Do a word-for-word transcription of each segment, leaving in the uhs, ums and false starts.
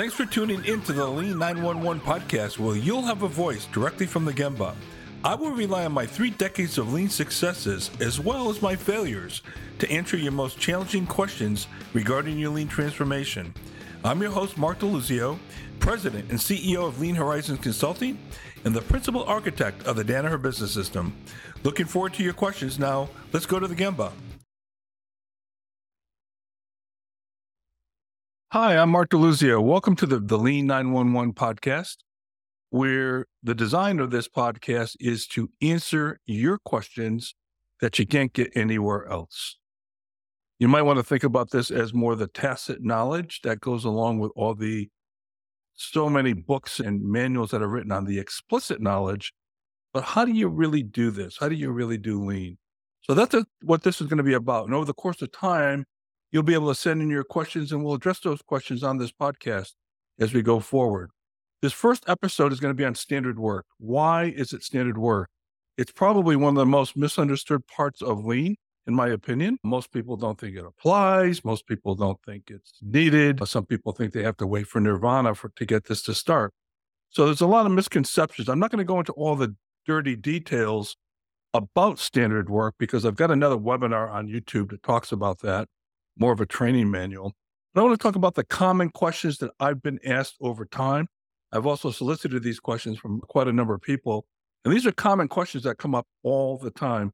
Thanks for tuning in to the Lean nine one one podcast, where you'll have a voice directly from the Gemba. I will rely on my three decades of Lean successes, as well as my failures, to answer your most challenging questions regarding your Lean transformation. I'm your host, Mark DeLuzio, President and C E O of Lean Horizons Consulting and the Principal Architect of the Danaher Business System. Looking forward to your questions. Now, let's go to the Gemba. Hi, I'm Mark DeLuzio. Welcome to the, the Lean nine one one podcast, where the design of this podcast is to answer your questions that you can't get anywhere else. You might want to think about this as more the tacit knowledge that goes along with all the so many books and manuals that are written on the explicit knowledge. But how do you really do this? How do you really do Lean? So that's a, what this is going to be about. And over the course of time, you'll be able to send in your questions, and we'll address those questions on this podcast as we go forward. This first episode is going to be on standard work. Why is it standard work? It's probably one of the most misunderstood parts of Lean, in my opinion. Most people don't think it applies. Most people don't think it's needed. Some people think they have to wait for Nirvana for, to get this to start. So there's a lot of misconceptions. I'm not going to go into all the dirty details about standard work, because I've got another webinar on YouTube that talks about that, more of a training manual. But I want to talk about the common questions that I've been asked over time. I've also solicited these questions from quite a number of people, and these are common questions that come up all the time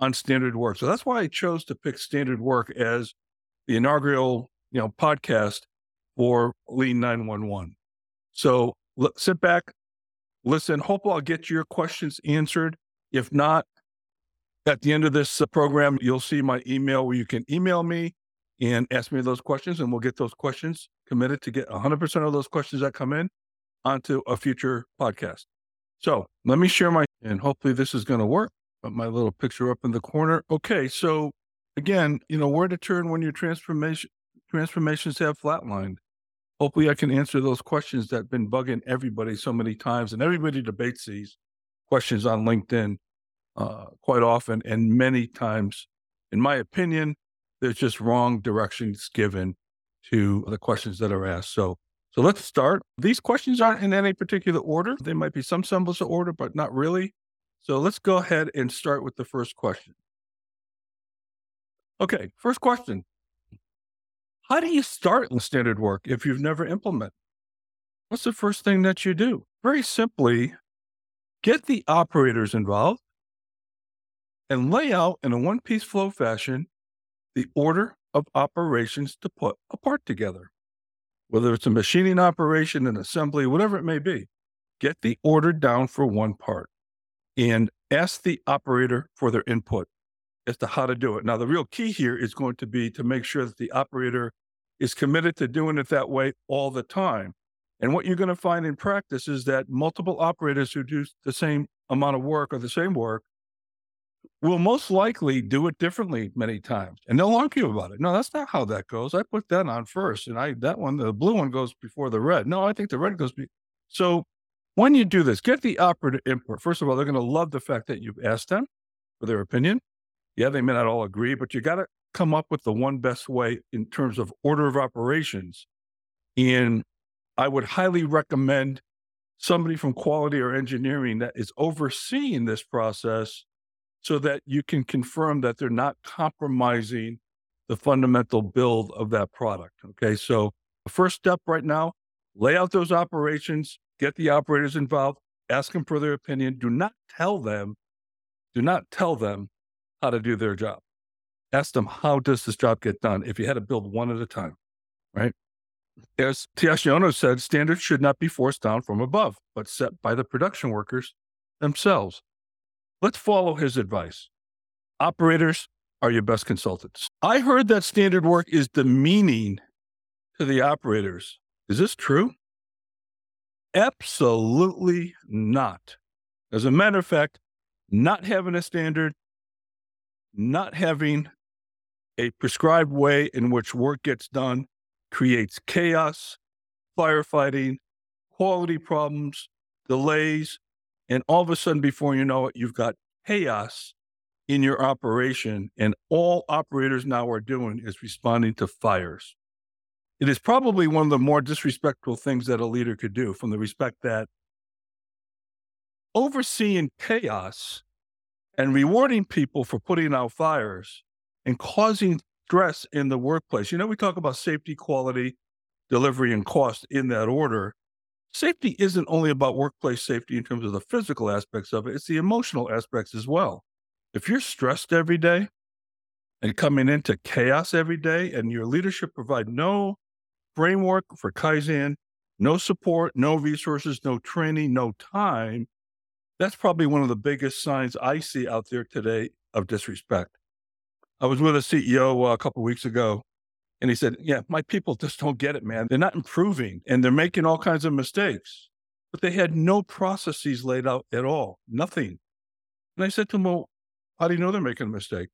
on standard work. So that's why I chose to pick standard work as the inaugural, you know, podcast for Lean nine one one. So l- sit back, listen. Hope I'll get your questions answered. If not, at the end of this program, you'll see my email where you can email me and ask me those questions, and we'll get those questions committed to get one hundred percent of those questions that come in onto a future podcast. So let me share my, and hopefully this is going to work, but my little picture up in the corner. Okay. So again, you know, where to turn when your transformation transformations have flatlined. Hopefully I can answer those questions that have been bugging everybody so many times, and everybody debates these questions on LinkedIn uh, quite often. And many times, in my opinion, there's just wrong directions given to the questions that are asked. So So let's start. These questions aren't in any particular order. They might be some semblance of order, but not really. So let's go ahead and start with the first question. Okay, first question. How do you start in standard work if you've never implemented? What's the first thing that you do? Very simply, get the operators involved and lay out in a one-piece flow fashion the order of operations to put a part together. Whether it's a machining operation, an assembly, whatever it may be, get the order down for one part and ask the operator for their input as to how to do it. Now, the real key here is going to be to make sure that the operator is committed to doing it that way all the time. And what you're going to find in practice is that multiple operators who do the same amount of work or the same work will most likely do it differently many times, and they'll argue about it. No, that's not how that goes. I put that on first, and I that one, the blue one goes before the red. No, I think the red goes before. So when you do this, get the operator input. First of all, they're going to love the fact that you've asked them for their opinion. Yeah, they may not all agree, but you got to come up with the one best way in terms of order of operations. And I would highly recommend somebody from quality or engineering that is overseeing this process, so that you can confirm that they're not compromising the fundamental build of that product. Okay, so the first step right now, lay out those operations, get the operators involved, ask them for their opinion. Do not tell them, do not tell them how to do their job. Ask them, how does this job get done if you had to build one at a time, right? As Taiichi Ohno said, standards should not be forced down from above, but set by the production workers themselves. Let's follow his advice. Operators are your best consultants. I heard that standard work is demeaning to the operators. Is this true? Absolutely not. As a matter of fact, not having a standard, not having a prescribed way in which work gets done, creates chaos, firefighting, quality problems, delays. And all of a sudden, before you know it, you've got chaos in your operation, and all operators now are doing is responding to fires. It is probably one of the more disrespectful things that a leader could do, from the respect that overseeing chaos and rewarding people for putting out fires and causing stress in the workplace. You know, we talk about safety, quality, delivery, and cost in that order. Safety isn't only about workplace safety in terms of the physical aspects of it, it's the emotional aspects as well. If you're stressed every day and coming into chaos every day, and your leadership provide no framework for Kaizen, no support, no resources, no training, no time, that's probably one of the biggest signs I see out there today of disrespect. I was with a C E O a couple of weeks ago, and he said, yeah, my people just don't get it, man. They're not improving, and they're making all kinds of mistakes. But they had no processes laid out at all, nothing. And I said to him, well, how do you know they're making a mistake?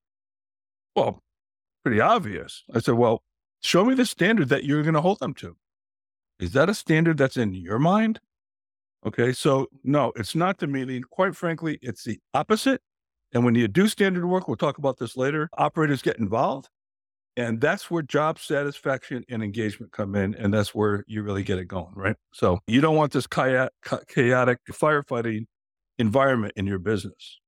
Well, pretty obvious. I said, well, show me the standard that you're going to hold them to. Is that a standard that's in your mind? Okay, so no, it's not the meeting. Quite frankly, it's the opposite. And when you do standard work, we'll talk about this later, operators get involved. And that's where job satisfaction and engagement come in. And that's where you really get it going, right? So you don't want this chaotic firefighting environment in your business.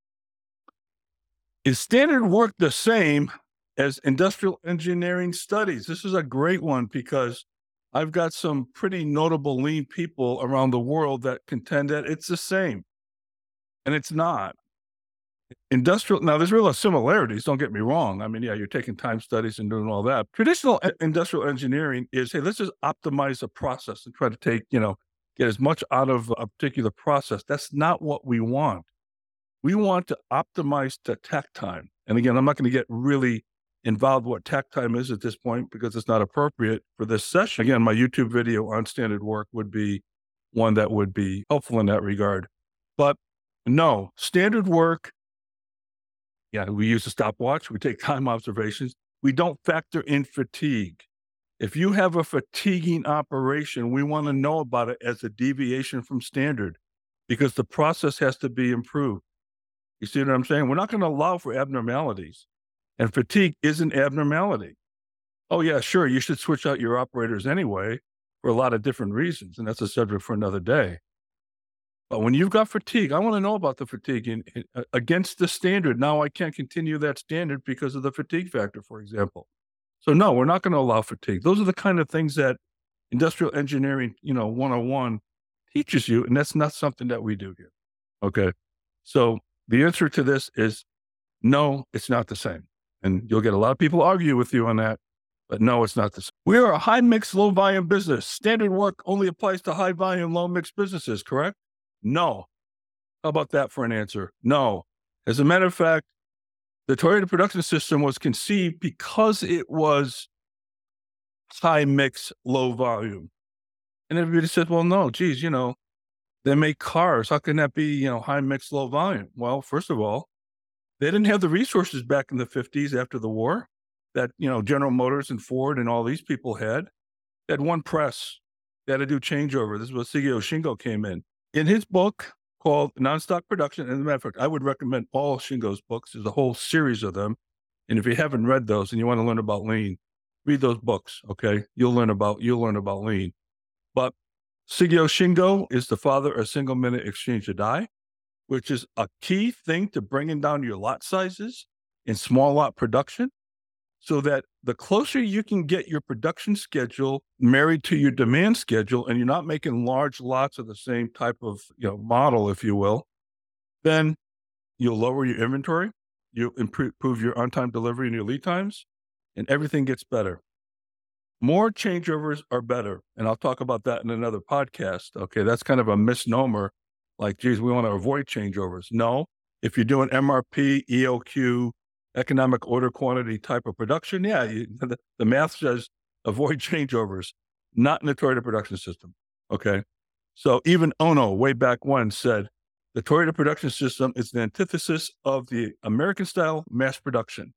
Is standard work the same as industrial engineering studies? This is a great one because I've got some pretty notable lean people around the world that contend that it's the same, and it's not. Industrial, now there's real similarities, don't get me wrong. I mean, yeah, you're taking time studies and doing all that. Traditional industrial engineering is, hey, let's just optimize a process and try to take, you know, get as much out of a particular process. That's not what we want. We want to optimize the tech time. And again, I'm not going to get really involved what tech time is at this point because it's not appropriate for this session. Again, my YouTube video on standard work would be one that would be helpful in that regard. But no, standard work, yeah, we use a stopwatch. We take time observations. We don't factor in fatigue. If you have a fatiguing operation, we want to know about it as a deviation from standard because the process has to be improved. You see what I'm saying? We're not going to allow for abnormalities, and fatigue isn't abnormality. Oh yeah, sure. You should switch out your operators anyway for a lot of different reasons. And that's a subject for another day. But when you've got fatigue, I want to know about the fatigue in, in, against the standard. Now I can't continue that standard because of the fatigue factor, for example. So no, we're not going to allow fatigue. Those are the kind of things that industrial engineering, you know, one oh one teaches you. And that's not something that we do here. Okay. So the answer to this is no, it's not the same. And you'll get a lot of people argue with you on that, but no, it's not the same. We are a high mix, low volume business. Standard work only applies to high volume, low mix businesses, correct? No. How about that for an answer? No. As a matter of fact, the Toyota Production System was conceived because it was high mix, low volume. And everybody said, well, no, geez, you know, they make cars. How can that be, you know, high mix, low volume? Well, first of all, they didn't have the resources back in the fifties after the war that, you know, General Motors and Ford and all these people had. They had one press. They had to do changeover. This is where Shigeo Shingo came in. In his book called Non-Stock Production, and as a matter of fact, I would recommend all Shingo's books. There's a whole series of them. And if you haven't read those and you want to learn about lean, read those books, okay? You'll learn about, you'll learn about lean. But Shigeo Shingo is the father of single minute exchange to die, which is a key thing to bringing down your lot sizes in small lot production so that the closer you can get your production schedule married to your demand schedule and you're not making large lots of the same type of, you know, model, if you will, then you'll lower your inventory, you improve your on-time delivery and your lead times, and everything gets better. More changeovers are better. And I'll talk about that in another podcast. Okay. That's kind of a misnomer. Like, geez, we want to avoid changeovers. No, if you're doing M R P, E O Q, economic order quantity type of production, yeah, you, the, the math says avoid changeovers, not in the Toyota Production System. Okay. So even Ohno way back when said the Toyota Production System is the antithesis of the American style mass production.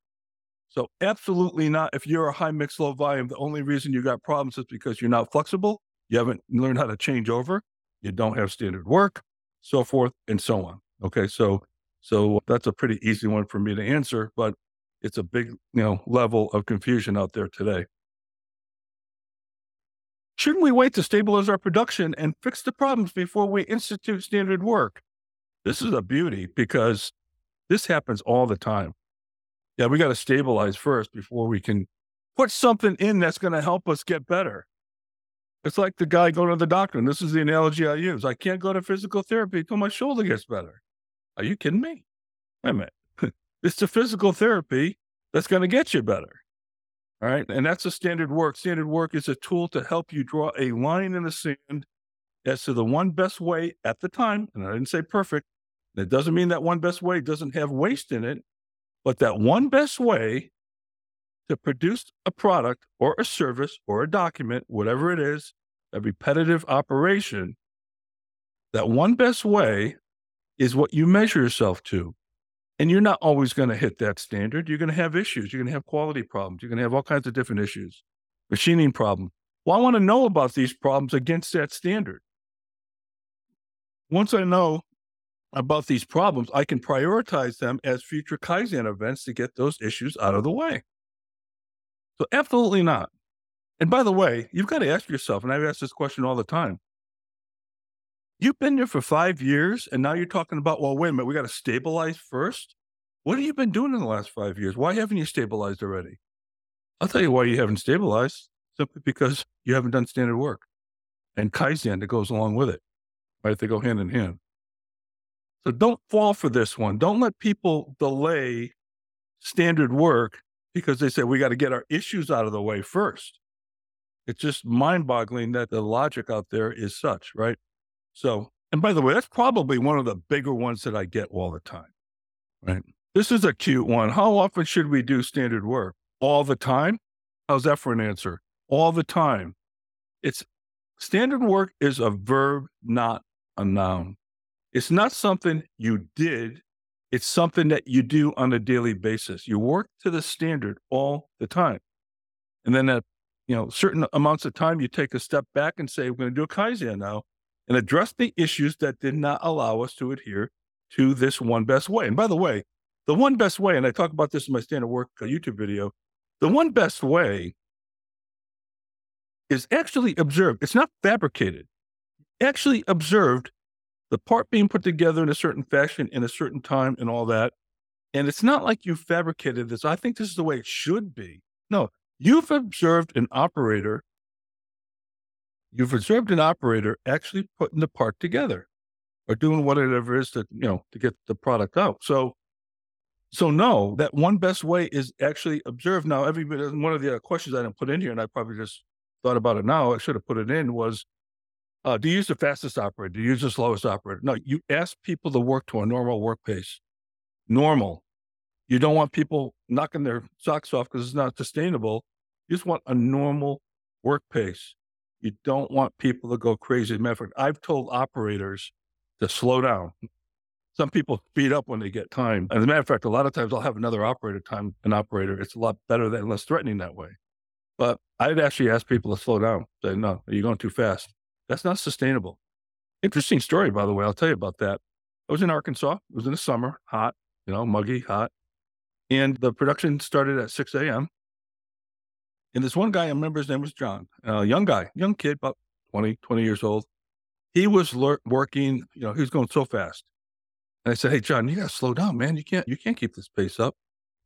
So absolutely not. If you're a high mix, low volume, the only reason you got problems is because you're not flexible. You haven't learned how to change over. You don't have standard work, so forth and so on. Okay. So, so that's a pretty easy one for me to answer, but it's a big, you know, level of confusion out there today. Shouldn't we wait to stabilize our production and fix the problems before we institute standard work? This is a beauty because this happens all the time. Yeah, we got to stabilize first before we can put something in that's going to help us get better. It's like the guy going to the doctor, and this is the analogy I use. I can't go to physical therapy until my shoulder gets better. Are you kidding me? Wait a minute. It's the physical therapy that's going to get you better. All right. And that's a standard work. Standard work is a tool to help you draw a line in the sand as to the one best way at the time. And I didn't say perfect. That doesn't mean that one best way doesn't have waste in it, but that one best way to produce a product or a service or a document, whatever it is, a repetitive operation, that one best way is what you measure yourself to. And you're not always going to hit that standard. You're going to have issues. You're going to have quality problems. You're going to have all kinds of different issues, machining problems. Well, I want to know about these problems against that standard. Once I know about these problems, I can prioritize them as future Kaizen events to get those issues out of the way. So absolutely not. And by the way, you've got to ask yourself, and I've asked this question all the time, you've been there for five years, and now you're talking about, well, wait a minute, we got to stabilize first. What have you been doing in the last five years? Why haven't you stabilized already? I'll tell you why you haven't stabilized, simply because you haven't done standard work and Kaizen that goes along with it, right? They go hand in hand. So don't fall for this one. Don't let people delay standard work because they say, we got to get our issues out of the way first. It's just mind-boggling that the logic out there is such, right? So, and by the way, that's probably one of the bigger ones that I get all the time, right? This is a cute one. How often should we do standard work? All the time? How's that for an answer? All the time. It's standard work is a verb, not a noun. It's not something you did. It's something that you do on a daily basis. You work to the standard all the time. And then at, you know, certain amounts of time, you take a step back and say, we're going to do a Kaizen now and address the issues that did not allow us to adhere to this one best way. And by the way, the one best way, and I talk about this in my standard work YouTube video, the one best way is actually observed. It's not fabricated. Actually observed the part being put together in a certain fashion, in a certain time and all that. And it's not like you fabricated this. I think this is the way it should be. No, you've observed an operator. You've observed an operator actually putting the part together or doing whatever it is to, you know, to get the product out. So, so no, that one best way is actually observed. Now, everybody, one of the questions I didn't put in here, and I probably just thought about it now, I should have put it in, was, Uh, do you use the fastest operator? Do you use the slowest operator? No, you ask people to work to a normal work pace. Normal. You don't want people knocking their socks off because it's not sustainable. You just want a normal work pace. You don't want people to go crazy. As a matter of fact, I've told operators to slow down. Some people speed up when they get time. As a matter of fact, a lot of times I'll have another operator time an operator. It's a lot better than less threatening that way. But I'd actually ask people to slow down. Say, no, you're going too fast. That's not sustainable. Interesting story, by the way. I'll tell you about that. I was in Arkansas. It was in the summer, hot, you know, muggy, hot. And the production started at six a.m. And this one guy, I remember his name was John, a young guy, young kid, about twenty, twenty years old. He was lur- working, you know, he was going so fast. And I said, hey, John, you got to slow down, man. You can't, you can't keep this pace up.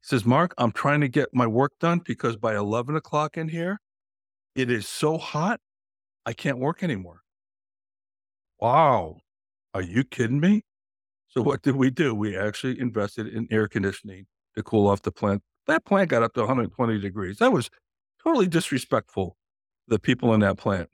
He says, Mark, I'm trying to get my work done because by eleven o'clock in here, it is so hot. I can't work anymore. Wow. Are you kidding me? So what did we do? We actually invested in air conditioning to cool off the plant. That plant got up to one hundred twenty degrees. That was totally disrespectful to the people in that plant,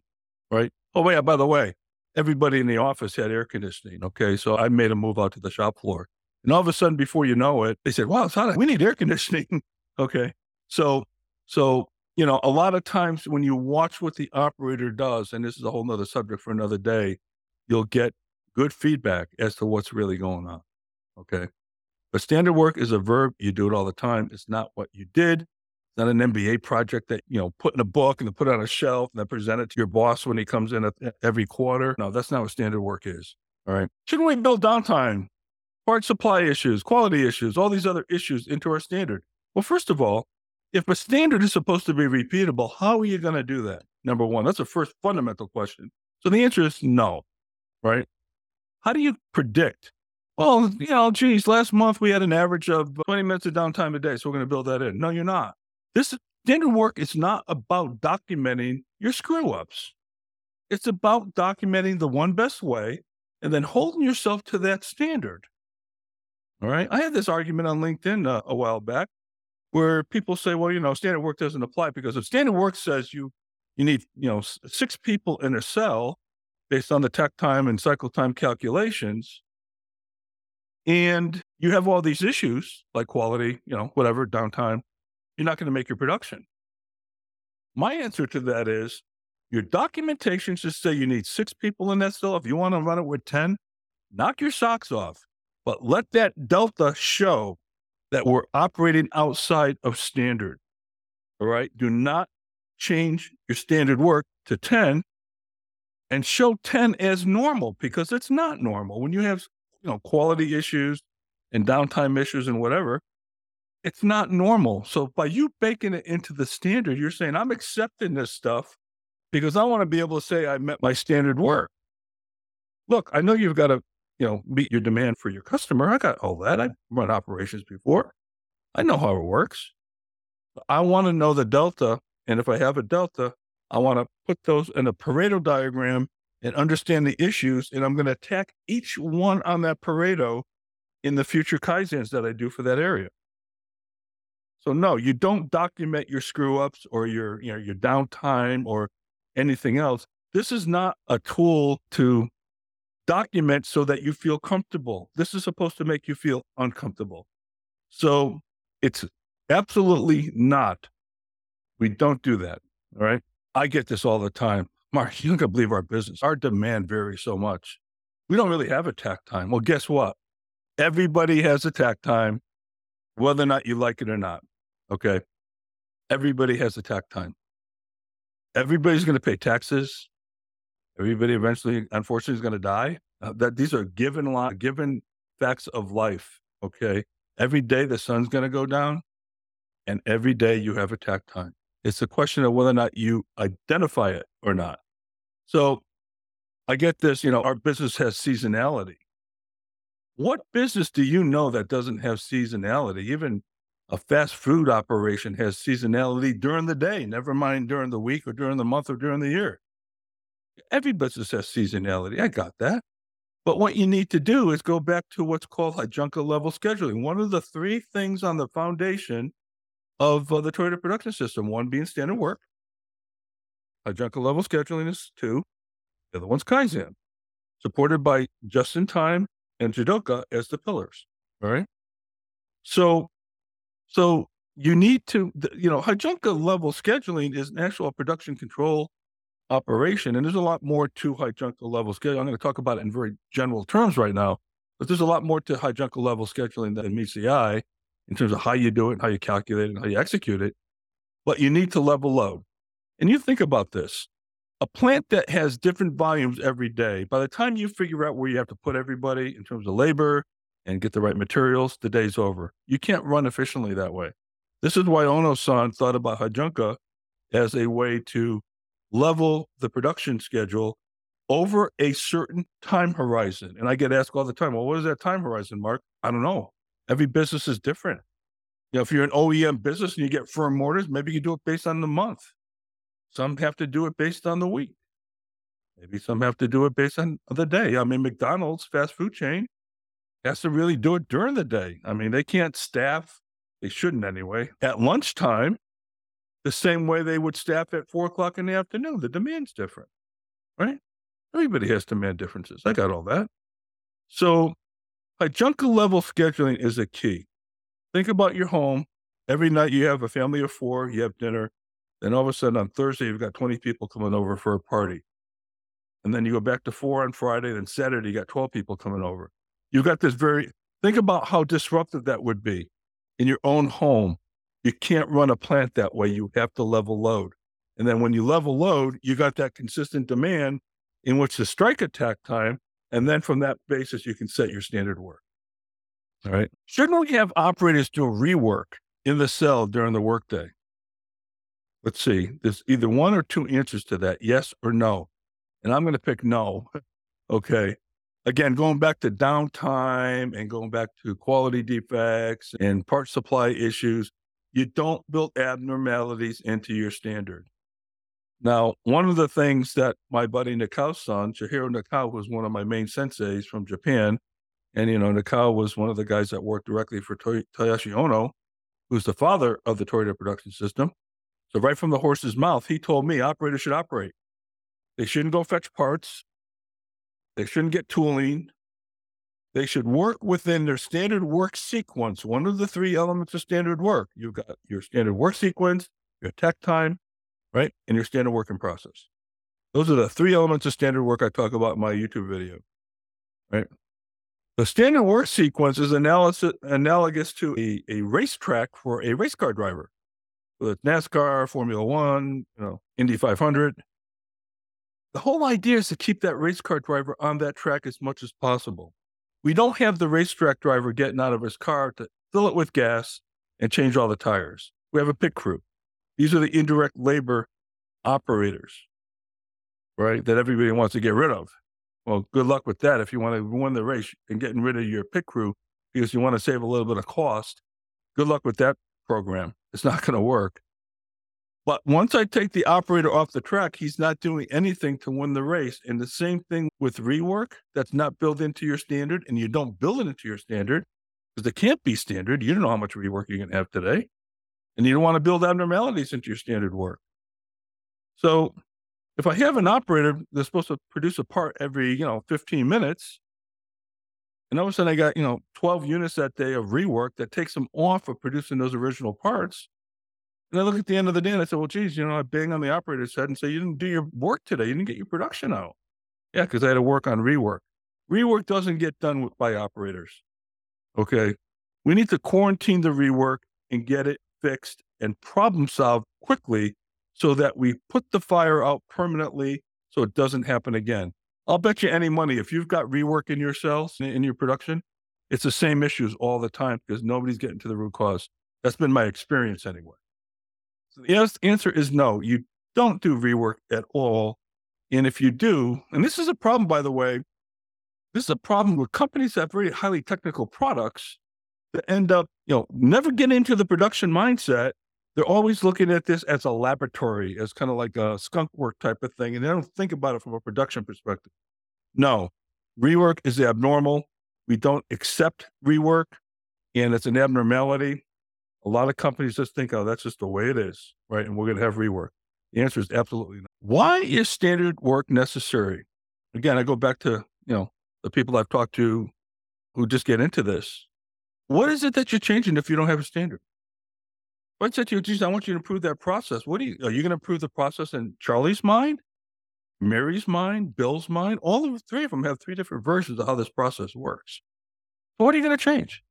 right? Oh, yeah, by the way, everybody in the office had air conditioning, okay? So I made them move out to the shop floor. And all of a sudden, before you know it, they said, wow, it's hot. We need air conditioning, okay? So, so. You know, a lot of times when you watch what the operator does, and this is a whole nother subject for another day, you'll get good feedback as to what's really going on, okay? But standard work is a verb. You do it all the time. It's not what you did. It's not an M B A project that, you know, put in a book and then put it on a shelf and then present it to your boss when he comes in at, at every quarter. No, that's not what standard work is, all right? Shouldn't we build downtime, part supply issues, quality issues, all these other issues into our standard? Well, first of all, if a standard is supposed to be repeatable, how are you going to do that? number one? That's the first fundamental question. So the answer is no, right? How do you predict? Well, you know, geez, last month we had an average of twenty minutes of downtime a day, so we're going to build that in. No, you're not. This standard work is not about documenting your screw-ups. It's about documenting the one best way and then holding yourself to that standard. All right. I had this argument on LinkedIn uh, a while back where people say, well, you know, standard work doesn't apply because if standard work says you, you need, you know, six people in a cell based on the tech time and cycle time calculations, and you have all these issues like quality, you know, whatever, downtime, you're not going to make your production. My answer to that is your documentation should say you need six people in that cell. If you want to run it with ten, knock your socks off. But let that delta show that we're operating outside of standard, all right? Do not change your standard work to ten and show ten as normal because it's not normal. When you have, you know, quality issues and downtime issues and whatever, it's not normal. So by you baking it into the standard, you're saying, I'm accepting this stuff because I want to be able to say I met my standard work. Look, I know you've got to, you know, meet your demand for your customer. I got all that. I've run operations before. I know how it works. I want to know the delta. And if I have a delta, I want to put those in a Pareto diagram and understand the issues. And I'm going to attack each one on that Pareto in the future Kaizens that I do for that area. So no, you don't document your screw-ups or your, you know, your downtime or anything else. This is not a tool to document so that you feel comfortable. This is supposed to make you feel uncomfortable. So it's absolutely not. We don't do that. All right. I get this all the time. Mark, you don't believe our business. Our demand varies so much. We don't really have attack time. Well, guess what? Everybody has attack time, whether or not you like it or not. Okay. Everybody has attack time. Everybody's going to pay taxes. Everybody eventually, unfortunately, is going to die. Uh, that these are given li- given facts of life, okay? Every day the sun's going to go down, and every day you have attack time. It's a question of whether or not you identify it or not. So I get this, you know, our business has seasonality. What business do you know that doesn't have seasonality? Even a fast food operation has seasonality during the day, never mind during the week or during the month or during the year. Every business has seasonality. I got that. But what you need to do is go back to what's called heijunka level scheduling. One of the three things on the foundation of uh, the Toyota Production System, one being standard work. Heijunka level scheduling is two. The other one's Kaizen, supported by Just In Time and Jidoka as the pillars. All right. So, so you need to, you know, heijunka level scheduling is an actual production control operation. And there's a lot more to heijunka level scheduling. I'm going to talk about it in very general terms right now, but there's a lot more to heijunka level scheduling than meets the eye in terms of how you do it and how you calculate it and how you execute it. But you need to level load. And you think about this, a plant that has different volumes every day, by the time you figure out where you have to put everybody in terms of labor and get the right materials, the day's over. You can't run efficiently that way. This is why Ohno-san thought about heijunka as a way to level the production schedule over a certain time horizon. And I get asked all the time, well, what is that time horizon, Mark? I don't know. Every business is different. You know, if you're an O E M business and you get firm orders, maybe you do it based on the month. Some have to do it based on the week. Maybe some have to do it based on the day. I mean, McDonald's fast food chain has to really do it during the day. I mean, they can't staff, they shouldn't anyway, at lunchtime, the same way they would staff at four o'clock in the afternoon. The demand's different, right? Everybody has demand differences. I got all that. So heijunka level scheduling is a key. Think about your home. Every night you have a family of four, you have dinner. Then all of a sudden on Thursday, you've got twenty people coming over for a party. And then you go back to four on Friday. Then Saturday, you got twelve people coming over. You've got this very, think about how disruptive that would be in your own home. You can't run a plant that way. You have to level load. And then when you level load, you got that consistent demand in which to strike attack time. And then from that basis, you can set your standard work. All right. Shouldn't we have operators do rework in the cell during the workday? Let's see. There's either one or two answers to that, yes or no. And I'm going to pick no. Okay. Again, going back to downtime and going back to quality defects and part supply issues, you don't build abnormalities into your standard. Now, one of the things that my buddy Nakao-san, Chihiro Nakao, was one of my main senseis from Japan. And, you know, Nakao was one of the guys that worked directly for Toy- Taiichi Ohno, who's the father of the Toyota Production System. So right from the horse's mouth, he told me operators should operate. They shouldn't go fetch parts. They shouldn't get tooling. They should work within their standard work sequence. One of the three elements of standard work. You've got your standard work sequence, your tech time, right? And your standard working process. Those are the three elements of standard work I talk about in my YouTube video, right? The standard work sequence is analysis, analogous to a, a racetrack for a race car driver. Whether it's NASCAR, Formula One, you know, Indy five hundred. The whole idea is to keep that race car driver on that track as much as possible. We don't have the racetrack driver getting out of his car to fill it with gas and change all the tires. We have a pit crew. These are the indirect labor operators, right, that everybody wants to get rid of. Well, good luck with that if you want to win the race and getting rid of your pit crew because you want to save a little bit of cost. Good luck with that program. It's not going to work. But once I take the operator off the track, he's not doing anything to win the race. And the same thing with rework. That's not built into your standard, and you don't build it into your standard because it can't be standard. You don't know how much rework you're going to have today, and you don't want to build abnormalities into your standard work. So if I have an operator that's supposed to produce a part every, you know, fifteen minutes, and all of a sudden I got, you know, twelve units that day of rework that takes them off of producing those original parts. And I look at the end of the day and I say, well, geez, you know, I bang on the operator's head and say, you didn't do your work today. You didn't get your production out. Yeah, because I had to work on rework. Rework doesn't get done with, by operators. Okay. We need to quarantine the rework and get it fixed and problem solved quickly so that we put the fire out permanently so it doesn't happen again. I'll bet you any money, if you've got rework in your cells, in your production, it's the same issues all the time because nobody's getting to the root cause. That's been my experience anyway. So the answer is no, you don't do rework at all. And if you do, and this is a problem, by the way, this is a problem with companies that have very highly technical products that end up, you know, never get into the production mindset. They're always looking at this as a laboratory, as kind of like a skunk work type of thing. And they don't think about it from a production perspective. No, rework is abnormal. We don't accept rework, and it's an abnormality. A lot of companies just think, oh, that's just the way it is, right? And we're going to have rework. The answer is absolutely not. Why is standard work necessary? Again, I go back to, you know, the people I've talked to who just get into this. What is it that you're changing if you don't have a standard? If I said to you, geez, I want you to improve that process. What do you, are you going to improve the process in Charlie's mind, Mary's mind, Bill's mind? All of the three of them have three different versions of how this process works. But what are you going to change?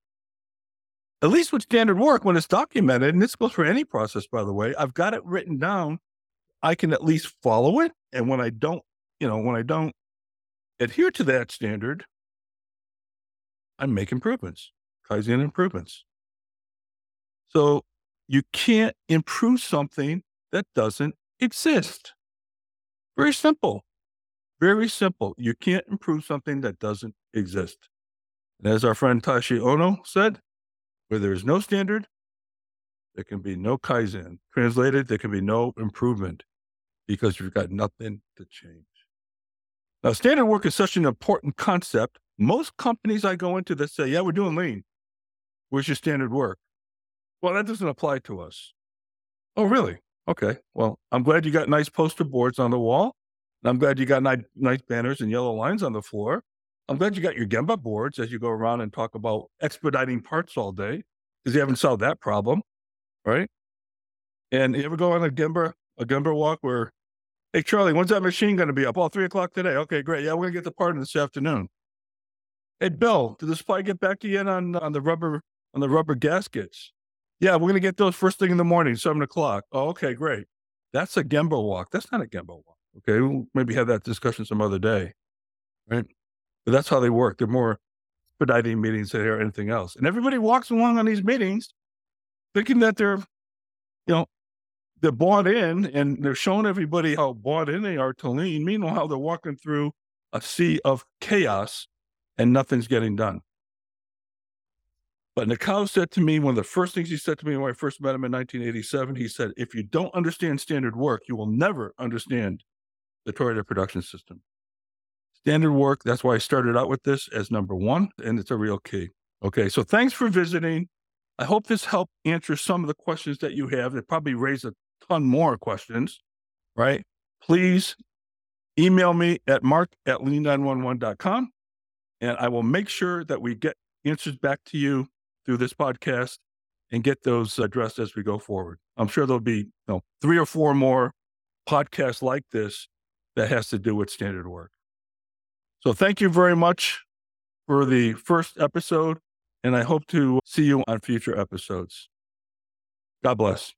At least with standard work, when it's documented, and this goes for any process, by the way, I've got it written down. I can at least follow it. And when I don't, you know, when I don't adhere to that standard, I make improvements, Kaizen improvements. So you can't improve something that doesn't exist. Very simple, very simple. You can't improve something that doesn't exist. And as our friend Taiichi Ohno said, where there is no standard, there can be no Kaizen. Translated, there can be no improvement because you've got nothing to change. Now, standard work is such an important concept. Most companies I go into that say, yeah, we're doing lean. Where's your standard work? Well, that doesn't apply to us. Oh, really? Okay. Well, I'm glad you got nice poster boards on the wall. And I'm glad you got ni- nice banners and yellow lines on the floor. I'm glad you got your Gemba boards as you go around and talk about expediting parts all day because you haven't solved that problem, right? And you ever go on a Gemba, a Gemba walk where, hey, Charlie, when's that machine going to be up? Oh, three o'clock today. Okay, great. Yeah, we're going to get the part in this afternoon. Hey, Bill, did the supply get back to you on, on the rubber on the rubber gaskets? Yeah, we're going to get those first thing in the morning, seven o'clock. Oh, okay, great. That's a Gemba walk. That's not a Gemba walk. Okay, we'll maybe have that discussion some other day, right? But that's how they work. They're more expediting meetings than they are anything else. And everybody walks along on these meetings thinking that they're, you know, they're bought in and they're showing everybody how bought in they are to Lean. Meanwhile, they're walking through a sea of chaos and nothing's getting done. But Nakao said to me, one of the first things he said to me when I first met him in nineteen eighty-seven, he said, if you don't understand standard work, you will never understand the Toyota Production System. Standard work, that's why I started out with this as number one, and it's a real key. Okay, so thanks for visiting. I hope this helped answer some of the questions that you have. It probably raised a ton more questions, right? Please email me at mark at lean nine one one dot com, and I will make sure that we get answers back to you through this podcast and get those addressed as we go forward. I'm sure there'll be you know, three or four more podcasts like this that has to do with standard work. So thank you very much for the first episode, and I hope to see you on future episodes. God bless.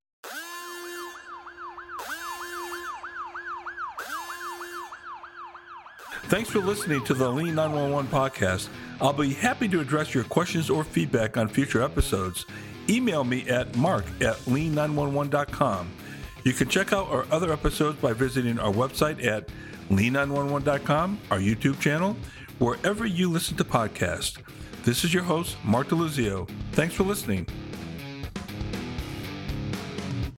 Thanks for listening to the Lean nine one one podcast. I'll be happy to address your questions or feedback on future episodes. Email me at mark at lean nine one one dot com. You can check out our other episodes by visiting our website at lean nine one one dot com, our YouTube channel, wherever you listen to podcasts. This is your host, Mark DeLuzio. Thanks for listening.